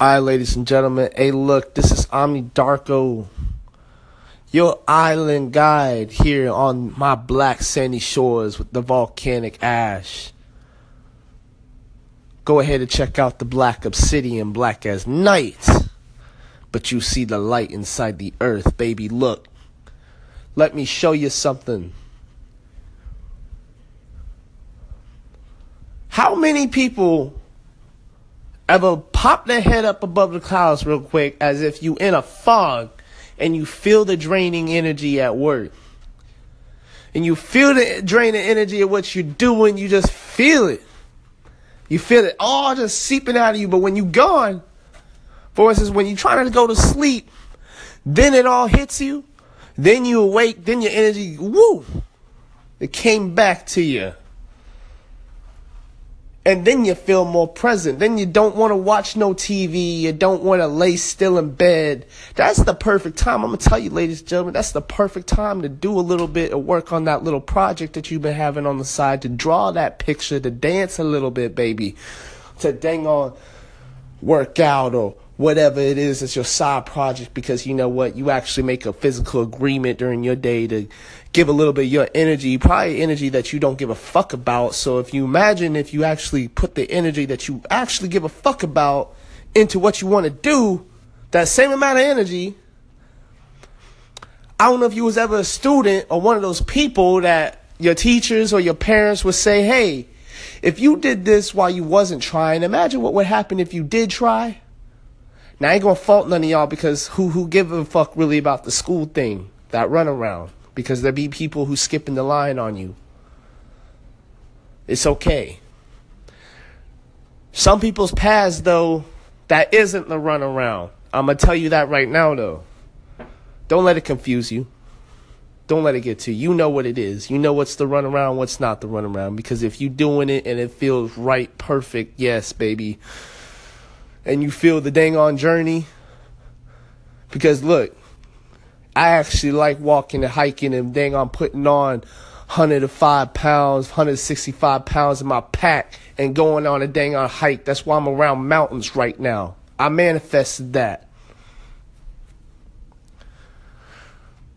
Alright, ladies and gentlemen. Hey, look, this is Omni Darko, your island guide here on my black sandy shores with the volcanic ash. Go ahead and check out the black obsidian, black as night. But you see the light inside the earth, baby. Look, let me show you something. How many people ever pop their head up above the clouds real quick as if you in a fog and you feel the draining energy at work? And you feel the draining energy of what you're doing. You just feel it. You feel it all just seeping out of you. But when you're gone, for instance, when you're trying to go to sleep, then it all hits you. Then you awake. Then your energy, woo, it came back to you. And then you feel more present. Then you don't want to watch no TV. You don't want to lay still in bed. That's the perfect time. I'm going to tell you, ladies and gentlemen, that's the perfect time to do a little bit of work on that little project that you've been having on the side, to draw that picture, to dance a little bit, baby, to dang on work out or whatever it is that's your side project. Because you know what? You actually make a physical agreement during your day to give a little bit of your energy, probably energy that you don't give a fuck about. So if you imagine, if you actually put the energy that you actually give a fuck about into what you want to do, that same amount of energy. I don't know if you was ever a student or one of those people that your teachers or your parents would say, hey, if you did this while you wasn't trying, imagine what would happen if you did try. Now, I ain't going to fault none of y'all, because who give a fuck really about the school thing, that runaround? Because there be people who skipping the line on you. It's okay. Some people's paths, though, that isn't the runaround. I'm going to tell you that right now, though. Don't let it confuse you. Don't let it get to you. You know what it is. You know what's the runaround, what's not the runaround. Because if you doing it and it feels right, perfect, yes, baby. And you feel the dang on journey. Because, look, I actually like walking and hiking and dang on putting on 105 pounds, 165 pounds in my pack and going on a dang on hike. That's why I'm around mountains right now. I manifested that.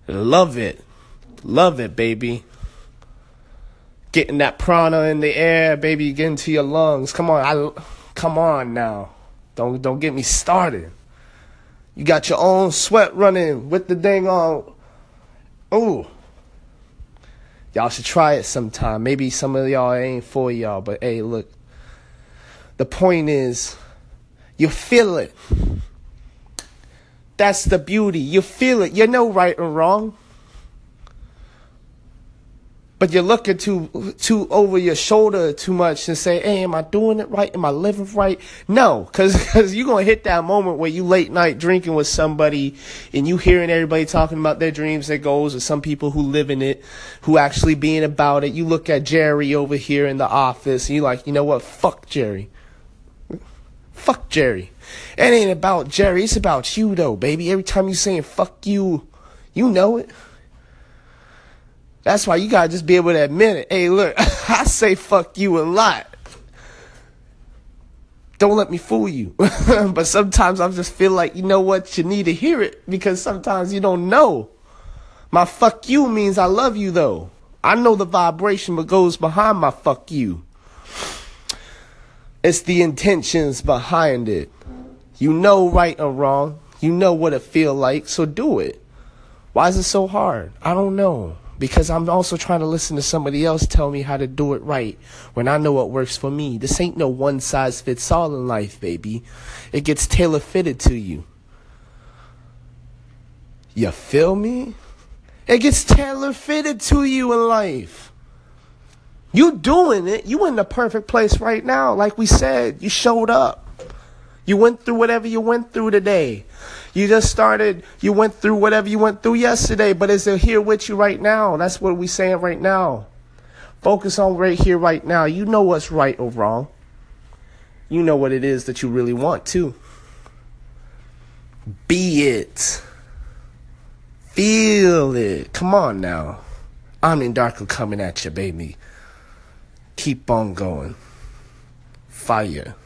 Love it. Love it, baby. Getting that prana in the air, baby, getting to your lungs. Come on. Come on now. Don't get me started. You got your own sweat running with the dang on. Ooh. Y'all should try it sometime. Maybe some of y'all ain't for y'all. But, hey, look. The point is, you feel it. That's the beauty. You feel it. You know right and wrong. But you're looking too over your shoulder too much and say, hey, am I doing it right? Am I living right? No, because you're going to hit that moment where you late night drinking with somebody and you hearing everybody talking about their dreams, their goals, or some people who live in it, who actually being about it. You look at Jerry over here in the office and you're like, you know what? Fuck Jerry. Fuck Jerry. It ain't about Jerry. It's about you, though, baby. Every time you saying fuck you, you know it. That's why you got to just be able to admit it. Hey, look, I say fuck you a lot. Don't let me fool you. But sometimes I just feel like, you know what, you need to hear it, because sometimes you don't know. My fuck you means I love you, though. I know the vibration that goes behind my fuck you. It's the intentions behind it. You know right or wrong. You know what it feel like, so do it. Why is it so hard? I don't know. Because I'm also trying to listen to somebody else tell me how to do it right when I know what works for me. This ain't no one-size-fits-all in life, baby. It gets tailor-fitted to you. You feel me? It gets tailor-fitted to you in life. You doing it. You in the perfect place right now. Like we said, you showed up. You went through whatever you went through today. You just started, you went through whatever you went through yesterday, but it's here with you right now. That's what we're saying right now. Focus on right here, right now. You know what's right or wrong. You know what it is that you really want to. Be it. Feel it. Come on now. Omni Darko coming at you, baby. Keep on going. Fire.